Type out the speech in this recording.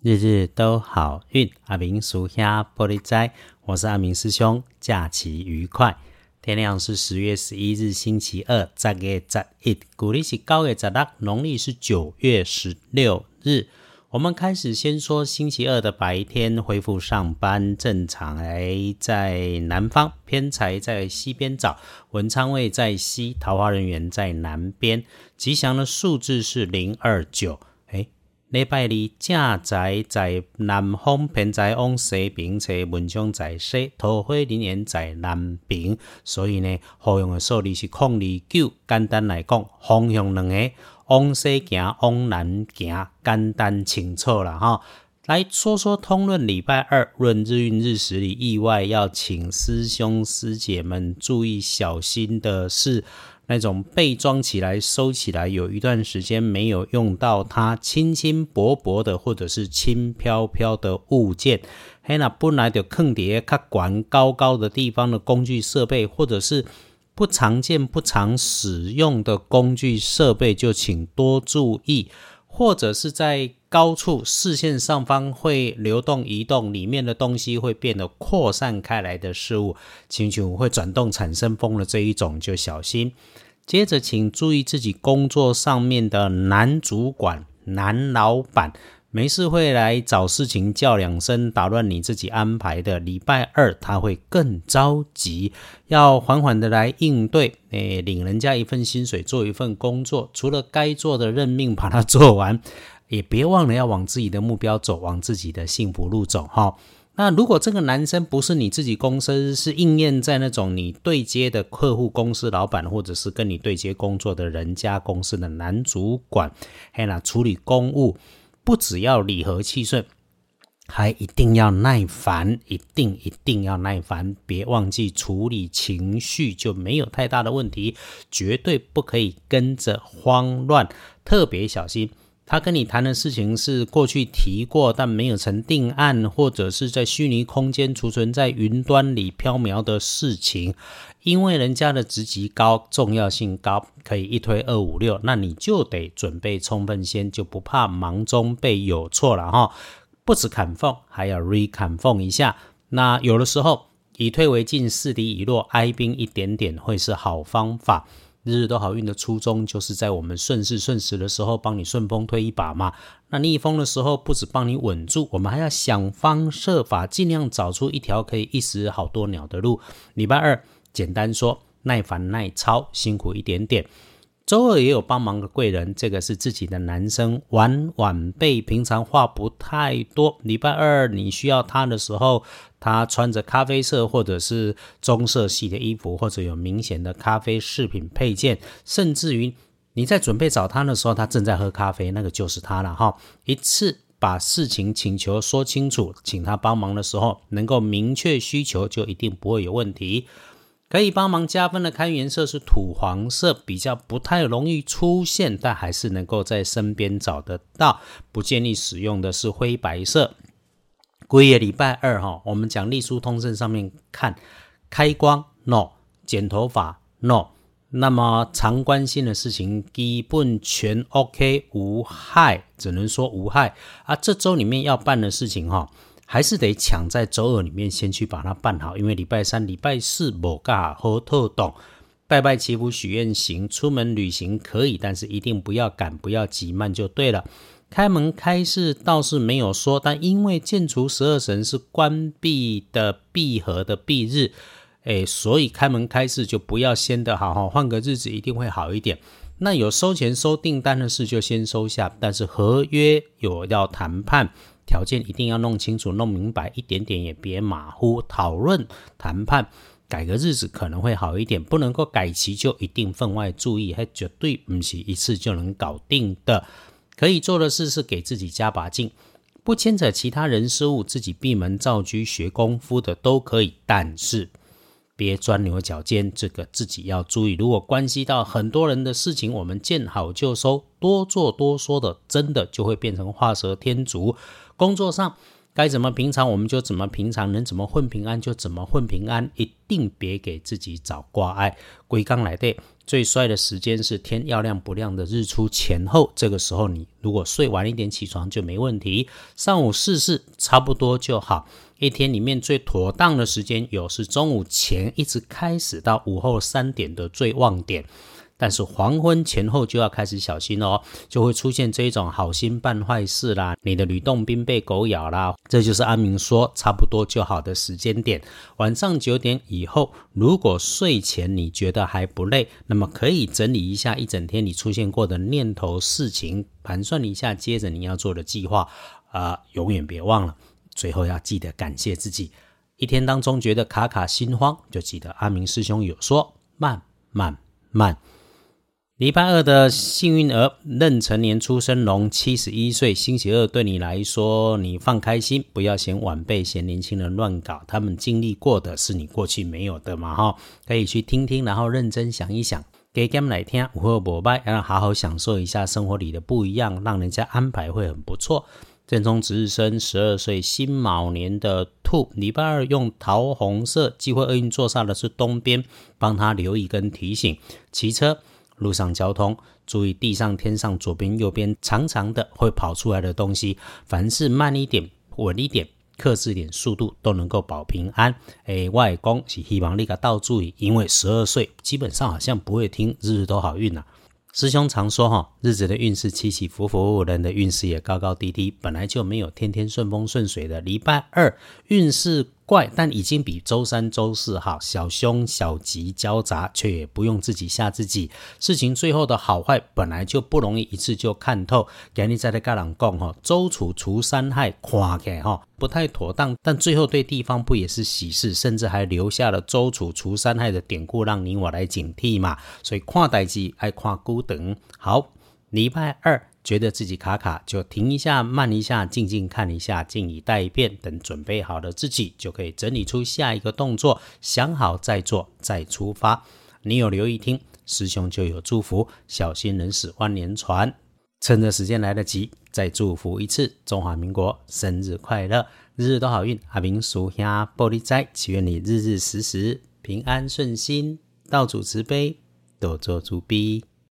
日日都好运，阿明叔兄玻璃斋，我是阿明师兄，假期愉快。天亮是10月11日星期二，10月11，古历是9月16，农历是9月16日。我们开始先说星期二的白天恢复上班，正财在南方，偏财在西边找，文昌位在西，桃花人缘在南边，吉祥的数字是029。礼拜二正财在南方，偏财往西边找，文昌在西，桃花人缘在南边，所以呢，好用的数字是029。简单来讲，方向两个，往西行，往南行，简单清楚啦哈。来说说通论礼拜二论日运日时里意外要请师兄师姐们注意小心的是，那种被装起来收起来有一段时间没有用到它，轻轻薄薄的或者是轻飘飘的物件，嘿，那本来就放在比较高高高的地方的工具设备，或者是不常见不常使用的工具设备，就请多注意。或者是在高处视线上方会流动移动，里面的东西会变得扩散开来的事物，请会转动产生风的这一种就小心。接着请注意自己工作上面的男主管男老板，没事会来找事情叫两声，打乱你自己安排的，礼拜二他会更着急，要缓缓的来应对。领人家一份薪水做一份工作，除了该做的任命把它做完，也别忘了要往自己的目标走，往自己的幸福路走哈。那如果这个男生不是你自己公司，是应验在那种你对接的客户公司老板，或者是跟你对接工作的人家公司的男主管，嘿啦，处理公务不只要理和气顺，还一定要耐烦，一定要耐烦，别忘记处理情绪，就没有太大的问题，绝对不可以跟着慌乱，特别小心。他跟你谈的事情是过去提过但没有成定案，或者是在虚拟空间储存在云端里飘渺的事情，因为人家的职级高，重要性高，可以一推二五六，那你就得准备充分先，就不怕忙中被有错了哈。不止砍缝，还要 re-砍缝一下。那有的时候以退为进，势敌已弱，哀兵一点点会是好方法。日日都好运的初衷就是在我们顺势顺时的时候帮你顺风推一把嘛，那逆风的时候不止帮你稳住，我们还要想方设法，尽量找出一条可以一石好多鸟的路。礼拜二简单说，耐烦耐操，辛苦一点点。周二也有帮忙的贵人，这个是自己的男生晚晚辈，平常话不太多，礼拜二你需要他的时候，他穿着咖啡色或者是棕色系的衣服，或者有明显的咖啡饰品配件，甚至于你在准备找他的时候，他正在喝咖啡，那个就是他了哈。一次把事情请求说清楚，请他帮忙的时候能够明确需求，就一定不会有问题。可以帮忙加分的开运颜色是土黄色，比较不太容易出现，但还是能够在身边找得到。不建议使用的是灰白色。整个礼拜二我们讲隶书通胜上面看，开光 no， 剪头发 no， 那么常关心的事情基本全 OK， 无害，只能说无害啊。这周里面要办的事情还是得抢在周二里面先去把它办好，因为礼拜三礼拜四没干好透懂。拜拜祈福许愿行，出门旅行可以，但是一定不要赶，不要急慢就对了。开门开市倒是没有说，但因为建除十二神是关闭的闭合的闭日，所以开门开市就不要先的好，换个日子一定会好一点。那有收钱收订单的事就先收下，但是合约有要谈判，条件一定要弄清楚弄明白一点点，也别马虎，讨论谈判改个日子可能会好一点，不能够改期就一定分外注意，还绝对不是一次就能搞定的。可以做的事是给自己加把劲，不牵扯其他人事物，自己闭门造车学功夫的都可以，但是别钻牛角尖，这个自己要注意。如果关系到很多人的事情，我们见好就收，多做多说的，真的就会变成画蛇添足。工作上该怎么平常我们就怎么平常，能怎么混平安就怎么混平安，一定别给自己找挂碍。整天里面最衰的时间是天要亮不亮的日出前后，这个时候你如果睡晚一点起床就没问题，上午试试差不多就好。一天里面最妥当的时间有是中午前一直开始到午后3点的最旺点，但是黄昏前后就要开始小心哦，就会出现这种好心办坏事啦，你的吕洞宾被狗咬啦，这就是阿明说差不多就好的时间点。晚上9点以后，如果睡前你觉得还不累，那么可以整理一下一整天你出现过的念头事情，盘算一下接着你要做的计划永远别忘了最后要记得感谢自己。一天当中觉得卡卡心慌，就记得阿明师兄有说慢慢慢。礼拜二的幸运儿，壬辰年出生龙，71岁，星期二对你来说，你放开心，不要嫌晚辈嫌年轻人乱搞，他们经历过的是你过去没有的嘛哈，可以去听听，然后认真想一想，给他们来听，有好不坏，然后好好享受一下生活里的不一样，让人家安排会很不错。正冲值日生12岁辛卯年的兔，礼拜二用桃红色，机会厄运坐煞的是东边，帮他留意跟提醒，骑车路上交通注意地上天上左边右边长长的会跑出来的东西，凡事慢一点稳一点克制一点速度都能够保平安。我会说是希望你给倒注意，因为12岁基本上好像不会听日日都好运啊。师兄常说日子的运势起起伏伏，人的运势也高高低低，本来就没有天天顺风顺水的。礼拜二运势怪，但已经比周三周四好，小凶小吉交杂，却也不用自己吓自己，事情最后的好坏本来就不容易一次就看透。今天在跟人说周处除三害，看起来不太妥当，但最后对地方不也是喜事，甚至还留下了周处除三害的典故让你我来警惕嘛，所以看事情要看久长。好，礼拜二觉得自己卡卡就停一下慢一下静静看一下，静以待变，等准备好了自己就可以整理出下一个动作，想好再做再出发。你有留意听师兄就有祝福，小心人死万年船，趁着时间来得及再祝福一次中华民国生日快乐，日日都好运。阿明叔兄报你知，祈愿你日日时时平安顺心，道主慈悲多做主悲。